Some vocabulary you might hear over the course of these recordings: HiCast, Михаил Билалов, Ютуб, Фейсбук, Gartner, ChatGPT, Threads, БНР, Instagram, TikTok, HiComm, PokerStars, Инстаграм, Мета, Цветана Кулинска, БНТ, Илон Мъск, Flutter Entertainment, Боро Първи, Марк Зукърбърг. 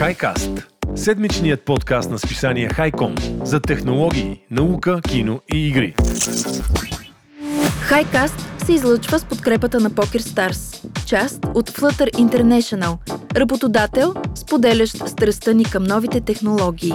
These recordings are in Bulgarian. HiCast – седмичният подкаст на списание HiComm за технологии, наука, кино и игри. HiCast се излъчва с подкрепата на PokerStars, част от Flutter Entertainment, работодател, споделящ страстта ни към новите технологии.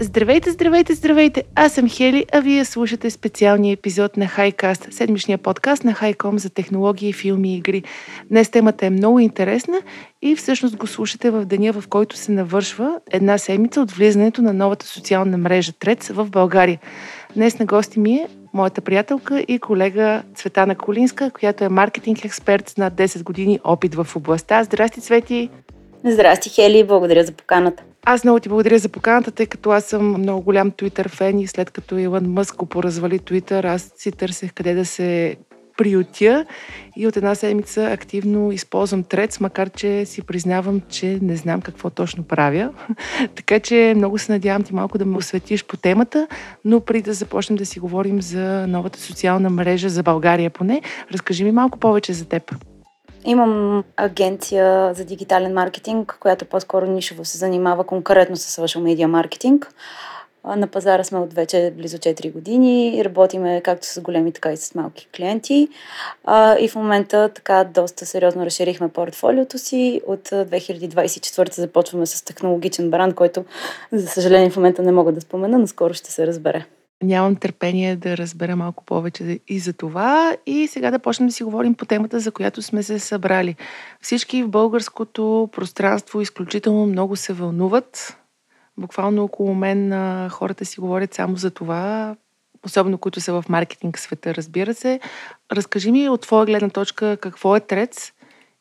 Здравейте! Аз съм Хели, а вие слушате специалния епизод на HiCast, седмичния подкаст на HiComm за технологии, филми и игри. Днес темата е много интересна и всъщност го слушате в деня, в който се навършва една седмица от влизането на новата социална мрежа Threads в България. Днес на гости ми е моята приятелка и колега Цветана Кулинска, която е маркетинг експерт с над 10 години опит в областта. Здрасти, Цвети! Здрасти, Хели, благодаря за поканата. Аз много ти благодаря за поканата, тъй като аз съм много голям Twitter фен и след като Илон Мъск го поразвали Twitter, аз си търсех къде да се приютя и от една седмица активно използвам Threads, макар че си признавам, че не знам какво точно правя. Така че много се надявам ти малко да ме осветиш по темата, но преди да започнем да си говорим за новата социална мрежа за България поне, разкажи ми малко повече за теб. Имам агенция за дигитален маркетинг, която по-скоро нишово се занимава конкретно с social media маркетинг. На пазара сме от вече близо 4 години и работиме както с големи, така и с малки клиенти. И в момента така доста сериозно разширихме портфолиото си. От 2024 започваме с технологичен бранд, който, за съжаление, в момента не мога да спомена, но скоро ще се разбере. Нямам търпение да разбера малко повече и за това и сега да почнем да си говорим по темата, за която сме се събрали. Всички в българското пространство изключително много се вълнуват. Буквално около мен хората си говорят само за това, особено които са в маркетинг света, разбира се. Разкажи ми от твоя гледна точка какво е Threads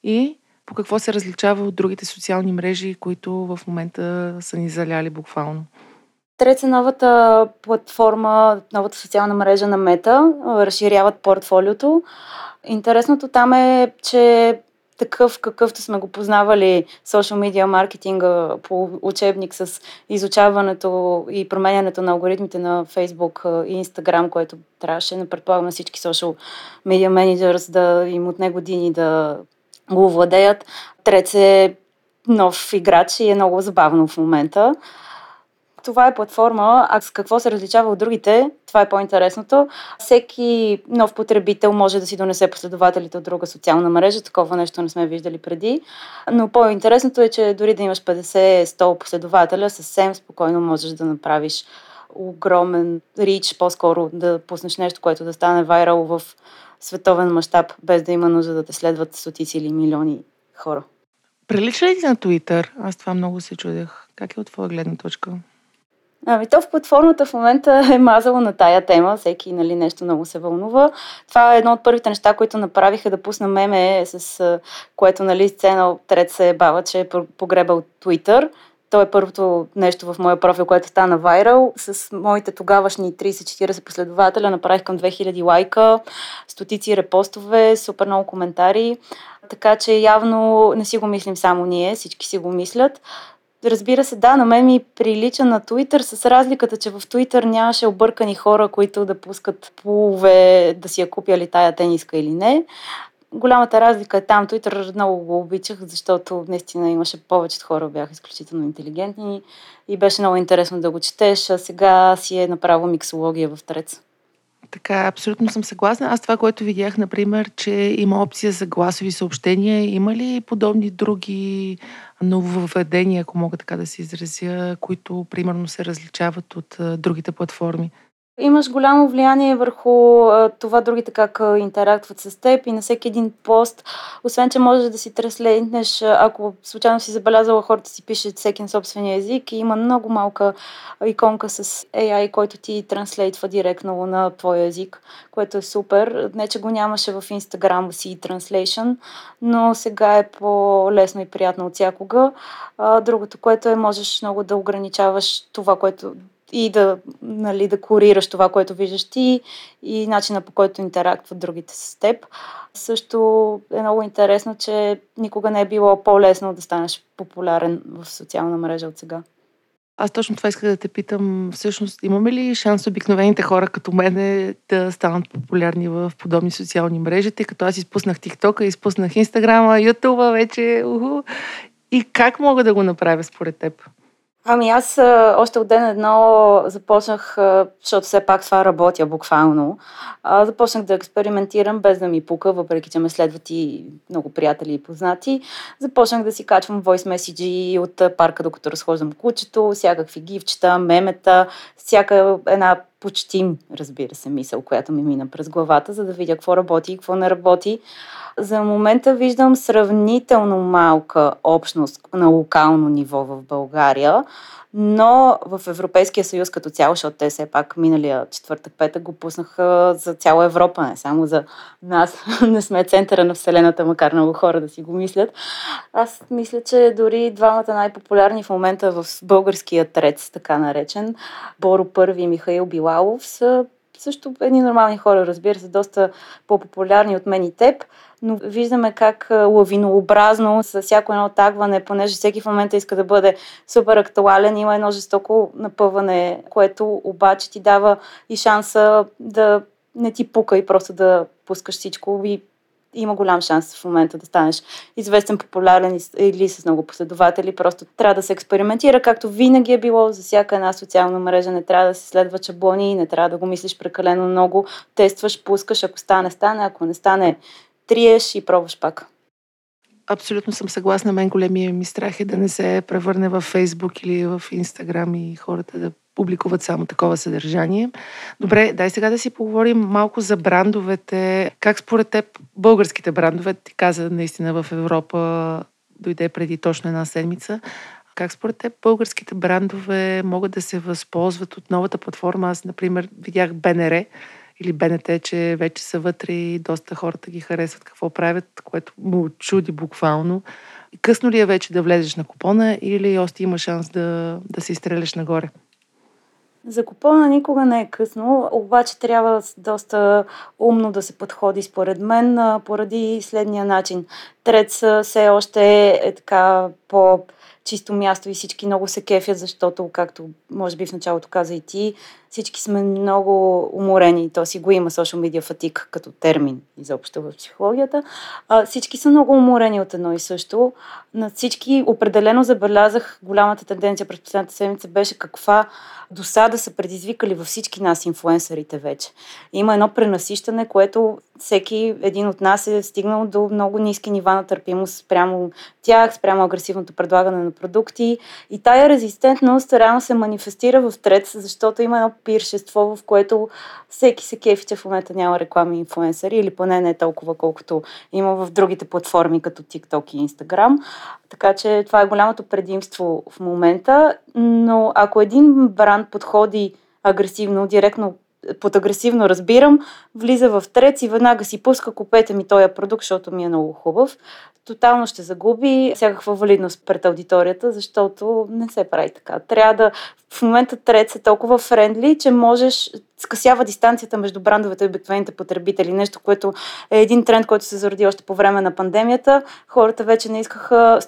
и по какво се различава от другите социални мрежи, които в момента са ни заляли буквално. Threads е новата платформа, новата социална мрежа на Мета, разширяват портфолиото. Интересното там е, че такъв какъвто сме го познавали social media маркетинга по учебник с изучаването и променянето на алгоритмите на Facebook и Instagram, което трябваше да предполагам на всички social media managers да им отне години да го владеят. Threads е нов играч и е много забавно в момента. Това е платформа, а с какво се различава от другите, това е по-интересното. Всеки нов потребител може да си донесе последователите от друга социална мрежа, такова нещо не сме виждали преди, но по-интересното е, че дори да имаш 50-100 последователя, съвсем спокойно можеш да направиш огромен рич, по-скоро да пуснеш нещо, което да стане вайрал в световен мащаб, без да има нужда да те следват стотици или милиони хора. Прилича ли ти на Twitter? Аз това много се чудех. Как е от твоя гледна точка? То в платформата в момента е мазало на тая тема, всеки нещо много се вълнува. Това е едно от първите неща, които направиха да пусна меме, с което сцена Threads се бава, че е погребал Twitter. То е първото нещо в моя профил, което стана вайрал. С моите тогавашни 30-40 последователя направих към 2000 лайка, стотици репостове, супер много коментари. Така че явно не си го мислим само ние, всички си го мислят. Разбира се, да, на мен ми прилича на Twitter с разликата, че в Twitter нямаше объркани хора, които да пускат пулове, да си я купя ли тая тениска или не. Голямата разлика е там. Twitter много го обичах, защото наистина имаше повече хора, бяха изключително интелигентни и беше много интересно да го четеш, а сега си е направо миксология в Threads. Така, абсолютно съм съгласна. Аз това, което видях, например, че има опция за гласови съобщения. Има ли подобни други нововведения, ако мога така да се изразя, които примерно се различават от другите платформи? Имаш голямо влияние върху това другите как интерактват с теб и на всеки един пост. Освен, че можеш да си треслентнеш, ако случайно си забелязала, хората си пишат всеки на собствения език и има много малка иконка с AI, който ти транслейтва директно на твоя език, което е супер. Не, че го нямаше в Instagram си Translation, но сега е по-лесно и приятно от всякога. Другото, което е, можеш много да ограничаваш това, което и да курираш това, което виждаш ти и начина, по който интерактват другите с теб. Също е много интересно, че никога не е било по-лесно да станеш популярен в социална мрежа от сега. Аз точно това исках да те питам. Всъщност, имаме ли шанс обикновените хора като мене да станат популярни в подобни социални мрежи, тъй като аз изпуснах TikTok-а, изпуснах Инстаграма, Ютуба вече, И как мога да го направя според теб? Ами аз още от ден едно започнах, защото все пак това работя буквално, започнах да експериментирам без да ми пука, въпреки че ме следват и много приятели и познати. Започнах да си качвам voice message от парка, докато разхождам кучето, всякакви гифчета, мемета, всяка една почти, разбира се, мисъл, която ми мина през главата, за да видя какво работи и какво не работи. За момента виждам сравнително малка общност на локално ниво в България, но в Европейския съюз като цяло, защото те все пак миналия четвъртък-петък го пуснаха за цяла Европа, не само за нас. Не сме центъра на Вселената, макар много хора да си го мислят. Аз мисля, че дори двамата най-популярни в момента в българския Threads, така наречен, Боро Първи и Михаил Билалов, са също едни нормални хора, разбира се, доста по-популярни от мен и теб, но виждаме как лавинообразно с всяко едно тагване, понеже всеки в момента иска да бъде супер актуален, има едно жестоко напъване, което обаче ти дава и шанса да не ти пука и просто да пускаш всичко и има голям шанс в момента да станеш известен, популярен или с много последователи. Просто трябва да се експериментира, както винаги е било за всяка една социална мрежа. Не трябва да се следва шаблони, не трябва да го мислиш прекалено много. Тестваш, пускаш, ако стане, стане, ако не стане, триеш и пробваш пак. Абсолютно съм съгласна. Мен големия ми страх е да не се превърне във Фейсбук или в Инстаграм и хората да публикуват само такова съдържание. Добре, дай сега да си поговорим малко за брандовете. Как според теб българските брандове, ти каза наистина в Европа, дойде преди точно една седмица, как според теб българските брандове могат да се възползват от новата платформа? Аз, например, видях БНР или БНТ, че вече са вътре и доста хората ги харесват какво правят, което му чуди буквално. Късно ли е вече да влезеш на купона или още има шанс да се изстреляш нагоре? За купона никога не е късно, обаче трябва доста умно да се подходи според мен поради следния начин. Трец все още е така по-чисто място и всички много се кефят, защото, както може би в началото каза и ти, всички сме много уморени, то си го има social media fatigue като термин изобщо в психологията. Всички са много уморени от едно и също. На всички определено забелязах, голямата тенденция през последната седмица беше каква досада са предизвикали във всички нас инфлуенсърите вече. Има едно пренасищане, което всеки един от нас е стигнал до много ниски нива на търпимост спрямо тях, спрямо агресивното предлагане на продукти. И тая резистентност реално се манифестира в Threads, защото има едно пиршество, в което всеки се кефи, че в момента няма реклами и инфлуенсъри, или поне не толкова, колкото има в другите платформи, като TikTok и Instagram. Така че това е голямото предимство в момента, но ако един бранд подходи агресивно, директно, под агресивно разбирам, влиза в Трец и веднага си пуска, купете ми този продукт, защото ми е много хубав. Тотално ще загуби всякаква валидност пред аудиторията, защото не се прави така. Трябва да... В момента Трец е толкова френдли, че можеш... скъсява дистанцията между брандовете и обикновените потребители. Нещо, което е един тренд, който се зароди още по време на пандемията. Хората вече не искаха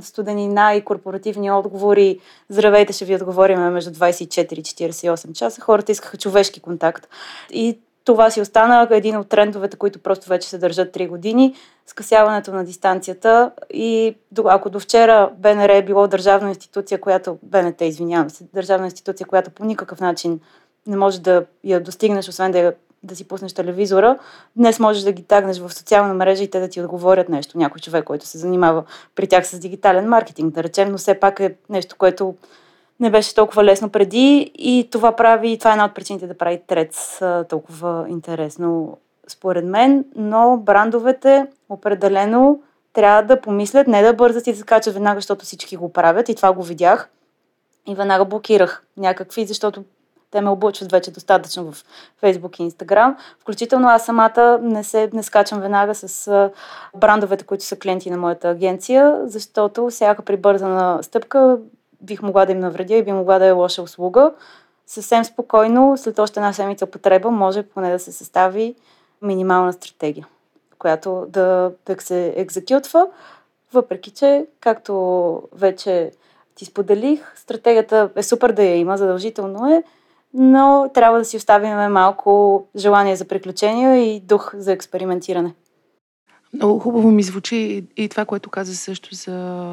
студенина и корпоративни отговори. Здравейте, ще ви отговорим между 24 и 48 часа. Хората искаха човешки контакт. И това си остана един от трендовете, които просто вече се държат 3 години. Скъсяването на дистанцията. И ако до вчера БНР е било държавна институция, която... БНТ, извинявам се. Държавна институция, която по никакъв начин не можеш да я достигнеш, освен да си пуснеш телевизора. Днес можеш да ги тагнеш в социална мрежа и те да ти отговорят нещо. Някой човек, който се занимава при тях с дигитален маркетинг, да речем, но все пак е нещо, което не беше толкова лесно преди и това е една от причините да прави Трец толкова интересно според мен, но брандовете определено трябва да помислят, не да бързат и да скачат веднага, защото всички го правят и това го видях и веднага блокирах някакви, защото те ме облъчват вече достатъчно в Фейсбук и Инстаграм. Включително аз самата не скачам веднага с брандовете, които са клиенти на моята агенция, защото всяка прибързана стъпка бих могла да им навредя и би могла да е лоша услуга. Съвсем спокойно, след още една седмица потреба, може поне да се състави минимална стратегия, която да се екзекютва, въпреки че, както вече ти споделих. Стратегията е супер да я има, задължително е, но трябва да си оставим малко желание за приключения и дух за експериментиране. Много хубаво ми звучи и това, което каза също за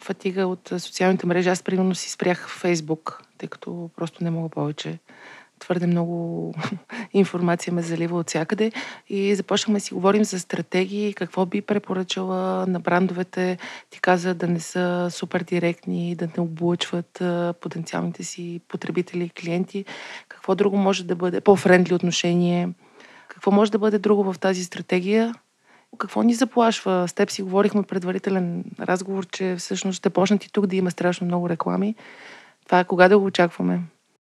фатига от социалните мрежи. Аз примерно си спрях в Фейсбук, тъй като просто не мога повече. Твърде много информация ме залива от всякъде и започнахме да си говорим за стратегии, какво би препоръчала на брандовете. Ти каза да не са супер директни, да не облъчват потенциалните си потребители и клиенти. Какво друго може да бъде по-френдли отношение? Какво може да бъде друго в тази стратегия? Какво ни заплашва? С теб си говорихме предварителен разговор, че всъщност ще почнат и тук да има страшно много реклами. Това е кога да го очакваме?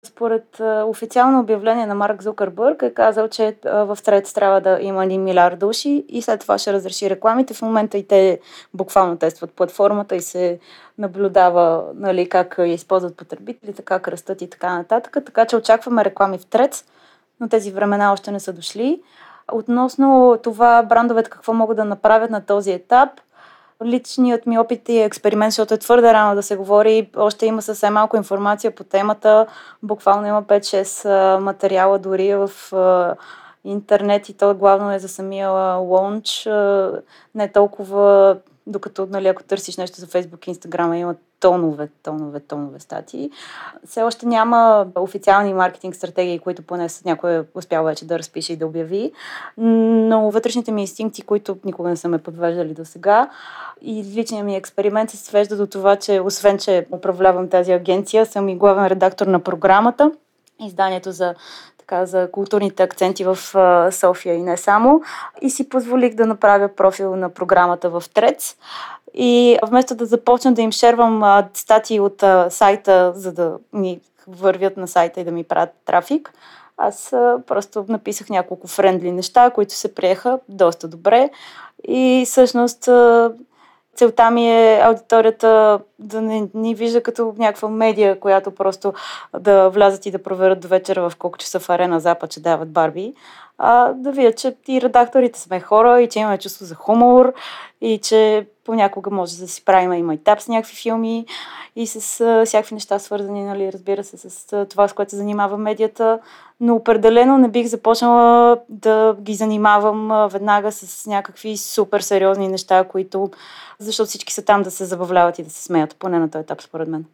Според официално обявление на Марк Зукърбърг е казал, че в Threads трябва да има 1 милиард души и след това ще разреши рекламите. В момента и те буквално тестват платформата и се наблюдава, нали, как я използват потребителите, как растат и така нататък. Така че очакваме реклами в Threads, но тези времена още не са дошли. Относно това брандовете какво могат да направят на този етап, личният ми опит и експеримент, защото е твърде рано да се говори, още има съвсем малко информация по темата, буквално има 5-6 материала дори в интернет и то главно е за самия лаунч, не толкова, докато, нали, ако търсиш нещо за Facebook и Instagram, има тонове статии. Все още няма официални маркетинг стратегии, които поне някой е успял вече да разпише и да обяви, но вътрешните ми инстинкти, които никога не са ме подвеждали до сега и личният ми експеримент се свежда до това, че освен, че управлявам тази агенция, съм и главен редактор на програмата, изданието за културните акценти в София и не само. И си позволих да направя профил на програмата в Threads. И вместо да започна да им шервам статии от сайта, за да ми вървят на сайта и да ми правят трафик, аз просто написах няколко френдли неща, които се приеха доста добре. И всъщност целта ми е аудиторията да не ни вижда като някаква медия, която просто да влязат и да проверят до вечера в колко часа в Арена Запад, че дават барби, а да видят, че и редакторите сме хора и че имаме чувство за хумор и че понякога може да си правим и майтап с някакви филми и с всякакви неща свързани, нали, разбира се, с това, с което се занимава медията, но определено не бих започнала да ги занимавам веднага с някакви супер сериозни неща, които, защото всички са там да се забавляват и да се смеят, поне на този етап, според мен.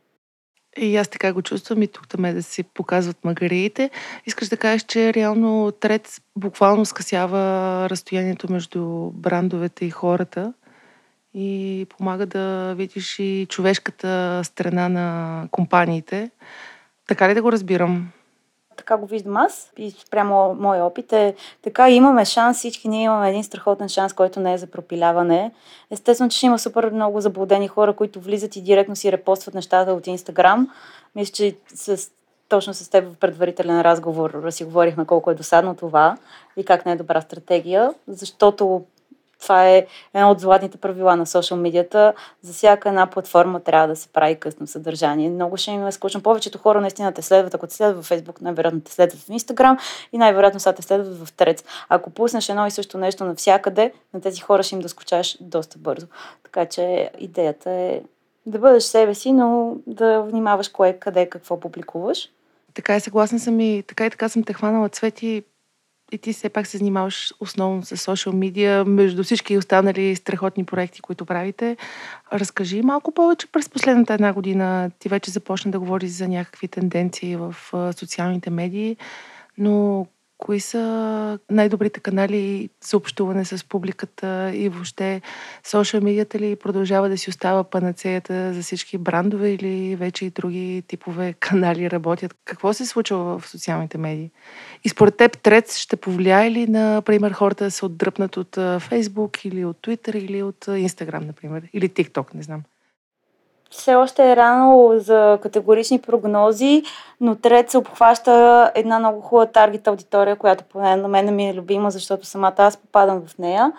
И аз така го чувствам и тук там да си показват магариите. Искаш да кажеш, че реално Threads буквално скъсява разстоянието между брандовете и хората и помага да видиш и човешката страна на компаниите. Така ли да го разбирам? Така го виждам аз и спрямо моя опит е така. Имаме шанс, всички ние имаме един страхотен шанс, който не е за пропиляване. Естествено, че ще има супер много заблудени хора, които влизат и директно си репостват нещата от Инстаграм. Мисля, че точно с теб в предварителен разговор си говорихме колко е досадно това и как не е добра стратегия, защото това е едно от златните правила на социал медията. За всяка една платформа трябва да се прави късно съдържание. Много ще им е скучно. Повечето хора наистина те следват. Ако те следват в Фейсбук, най-вероятно те следват в Инстаграм и най-вероятно са те следват в Threads. Ако пуснеш едно и също нещо навсякъде, на тези хора ще им да скучаш доста бързо. Така че идеята е да бъдеш себе си, но да внимаваш кое, къде, какво публикуваш. Така е, съгласна съм и така съм те хванала, Цвети. И ти все пак се занимаваш основно с social media, между всички останали страхотни проекти, които правите. Разкажи малко повече. През последната една година ти вече започна да говориш за някакви тенденции в социалните медии, но кои са най-добрите канали за общуване с публиката и въобще social media ли продължава да си остава панацеята за всички брандове или вече и други типове канали работят? Какво се случва в социалните медии? И според теб Threads ще повлияе ли, например, хората да се отдръпнат от Facebook или от Twitter или от Instagram, например, или TikTok, не знам. Все още е рано за категорични прогнози, но Threads се обхваща една много хубава таргет аудитория, която поне на мен ми е любима, защото самата аз попадам в нея.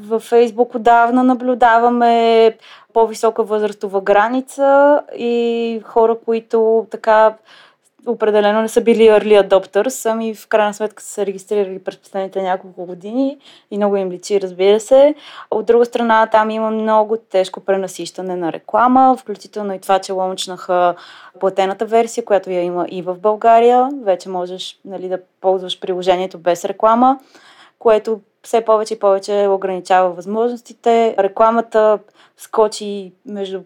Във Фейсбук отдавна наблюдаваме по-висока възрастова граница и хора, които така определено не са били early adopters, ами в крайна сметка са се регистрирали през последните няколко години и много им личи, разбира се. От друга страна, там има много тежко пренасищане на реклама, включително и това, че лаунчнаха платената версия, която я има и в България. Вече можеш, нали, да ползваш приложението без реклама, което все повече и повече ограничава възможностите. Рекламата скочи между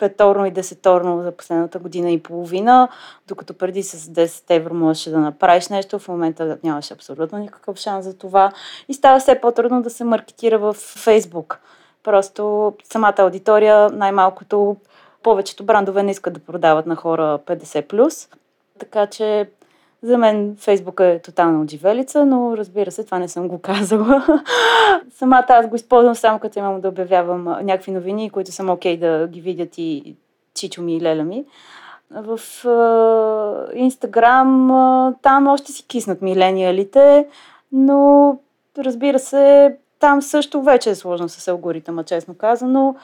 5-торно и 10-торно за последната година и половина, докато преди с 10 евро можеше да направиш нещо, в момента нямаше абсолютно никакъв шанс за това и става все по-трудно да се маркетира в Фейсбук. Просто самата аудитория, най-малкото, повечето брандове не искат да продават на хора 50+, така че за мен Фейсбук е тотална отживелица, но разбира се, това не съм го казала. Самата аз го използвам само като имам да обявявам някакви новини, които съм окей да ги видят и чичо ми и леля ми. В Инстаграм там още си киснат милениалите, но разбира се, там също вече е сложно с алгоритъма, честно казано.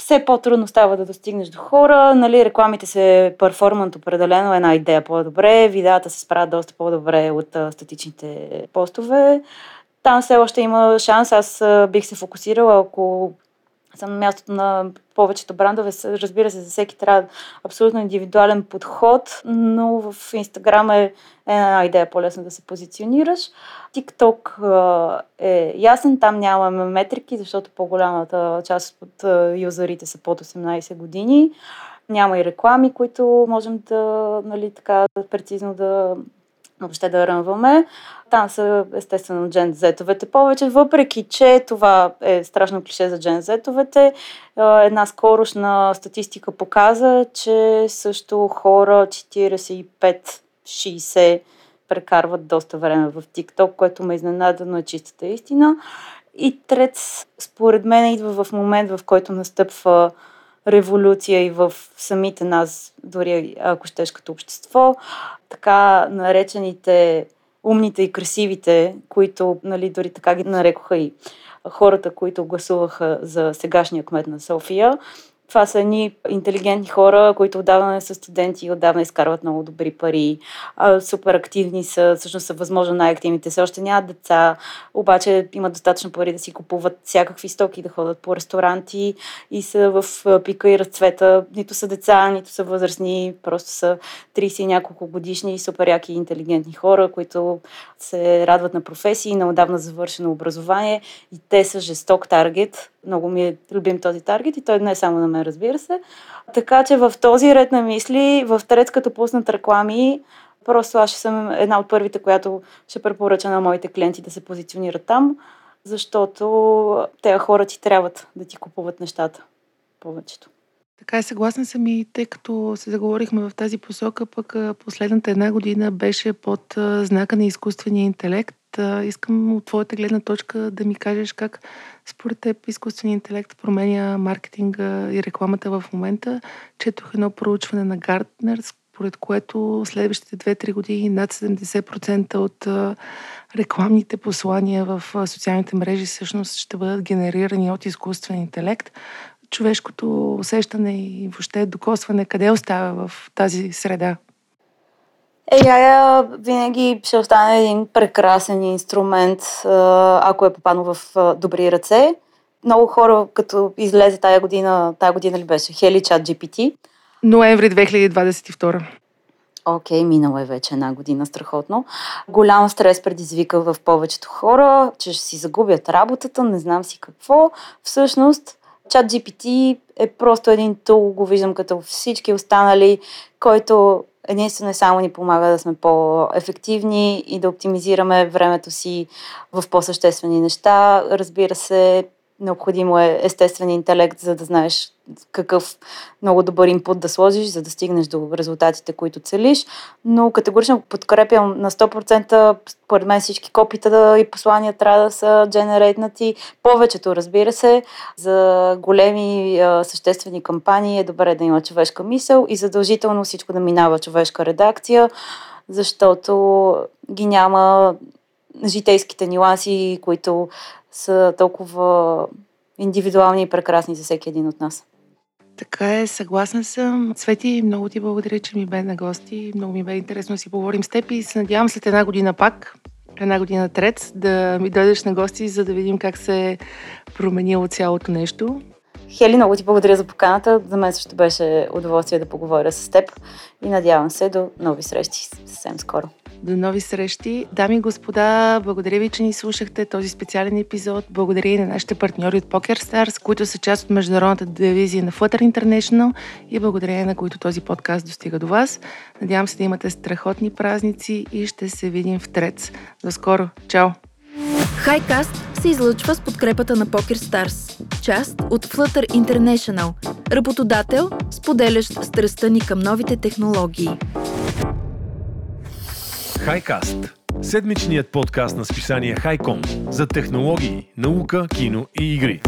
Все по-трудно става да достигнеш до хора, нали, рекламите се перформант определено, една идея по-добре, видеята се справят доста по-добре от статичните постове. Там все още има шанс, аз бих се фокусирала, ако съм на мястото на повечето брандове, разбира се, за всеки трябва абсолютно индивидуален подход, но в Instagram е една идея по-лесно да се позиционираш. TikTok е ясен, там нямаме метрики, защото по-голямата част от юзерите са под 18 години. Няма и реклами, които можем да, нали, така прецизно да въобще да рънваме. Там са, естествено, Gen Z-овете повече, въпреки че това е страшно клише за Gen Z-овете. Една скорошна статистика показа, че също хора 45-60 прекарват доста време в TikTok, което ме изненада, но е чистата истина. И Threads, според мен, идва в момент, в който настъпва революция и в самите нас, дори ако щеш като общество. Така наречените умните и красивите, които, нали, дори така ги нарекоха и хората, които гласуваха за сегашния кмет на София. Това са едни интелигентни хора, които отдавна са студенти и отдавна изкарват много добри пари. Супер активни са, всъщност са възможно най-активните. Все още нямат деца, обаче имат достатъчно пари да си купуват всякакви стоки, да ходят по ресторанти и са в пика и разцвета. Нито са деца, нито са възрастни, просто са 30 и няколко годишни, супер яки и интелигентни хора, които се радват на професии, на отдавна завършено образование и те са жесток таргет. Много ми е любим този таргет и той не е само на мен, разбира се. Така че в този ред на мисли, в Threads като пуснат реклами, просто аз ще съм една от първите, която ще препоръча на моите клиенти да се позиционират там, защото тези хора ти трябват да ти купуват нещата повечето. Така е, съгласна съм и тъй като се заговорихме в тази посока, пък последната една година беше под знака на изкуствения интелект. Искам от твоята гледна точка да ми кажеш как според теб изкуственият интелект променя маркетинга и рекламата в момента. Четох едно проучване на Gartner, според което следващите 2-3 години над 70% от рекламните послания в социалните мрежи всъщност ще бъдат генерирани от изкуствен интелект. Човешкото усещане и въобще докосване къде остава в тази среда? AI винаги ще остане един прекрасен инструмент, ако е попаднал в добри ръце. Много хора, като излезе тая година ли беше? Хели ChatGPT. Ноември 2022. Окей, минало е вече една година, страхотно. Голям стрес предизвика в повечето хора, че ще си загубят работата, не знам си какво. Всъщност, ChatGPT е просто един тул, го виждам като всички останали, който единствено и само ни помага да сме по-ефективни и да оптимизираме времето си в по-съществени неща. Разбира се, необходимо е естествен интелект, за да знаеш какъв много добър инпут да сложиш, за да стигнеш до резултатите, които целиш. Но категорично подкрепям на 100%, поред мен всички копита и послания трябва да са дженерейтнати. Повечето, разбира се, за големи съществени кампании е добре да има човешка мисъл и задължително всичко да минава човешка редакция, защото ги няма житейските нюанси, които са толкова индивидуални и прекрасни за всеки един от нас. Така е, съгласен съм. Цвети, много ти благодаря, че ми бе на гости. Много ми бе интересно да си поговорим с теб и се надявам след една година пак, една година Threads, да ми дойдеш на гости, за да видим как се е променило цялото нещо. Хели, много ти благодаря за поканата. За мен също беше удоволствие да поговоря с теб и надявам се до нови срещи съвсем скоро. До нови срещи. Дами и господа, благодаря ви, че ни слушахте този специален епизод. Благодаря и на нашите партньори от PokerStars, които са част от международната дивизия на Flutter International и благодарение на които този подкаст достига до вас. Надявам се да имате страхотни празници и ще се видим в Threads. До скоро. Чао! HiCast се излъчва с подкрепата на PokerStars, част от Flutter International, работодател, споделящ страстта ни към новите технологии. HiCast – седмичният подкаст на списание HiComm за технологии, наука, кино и игри.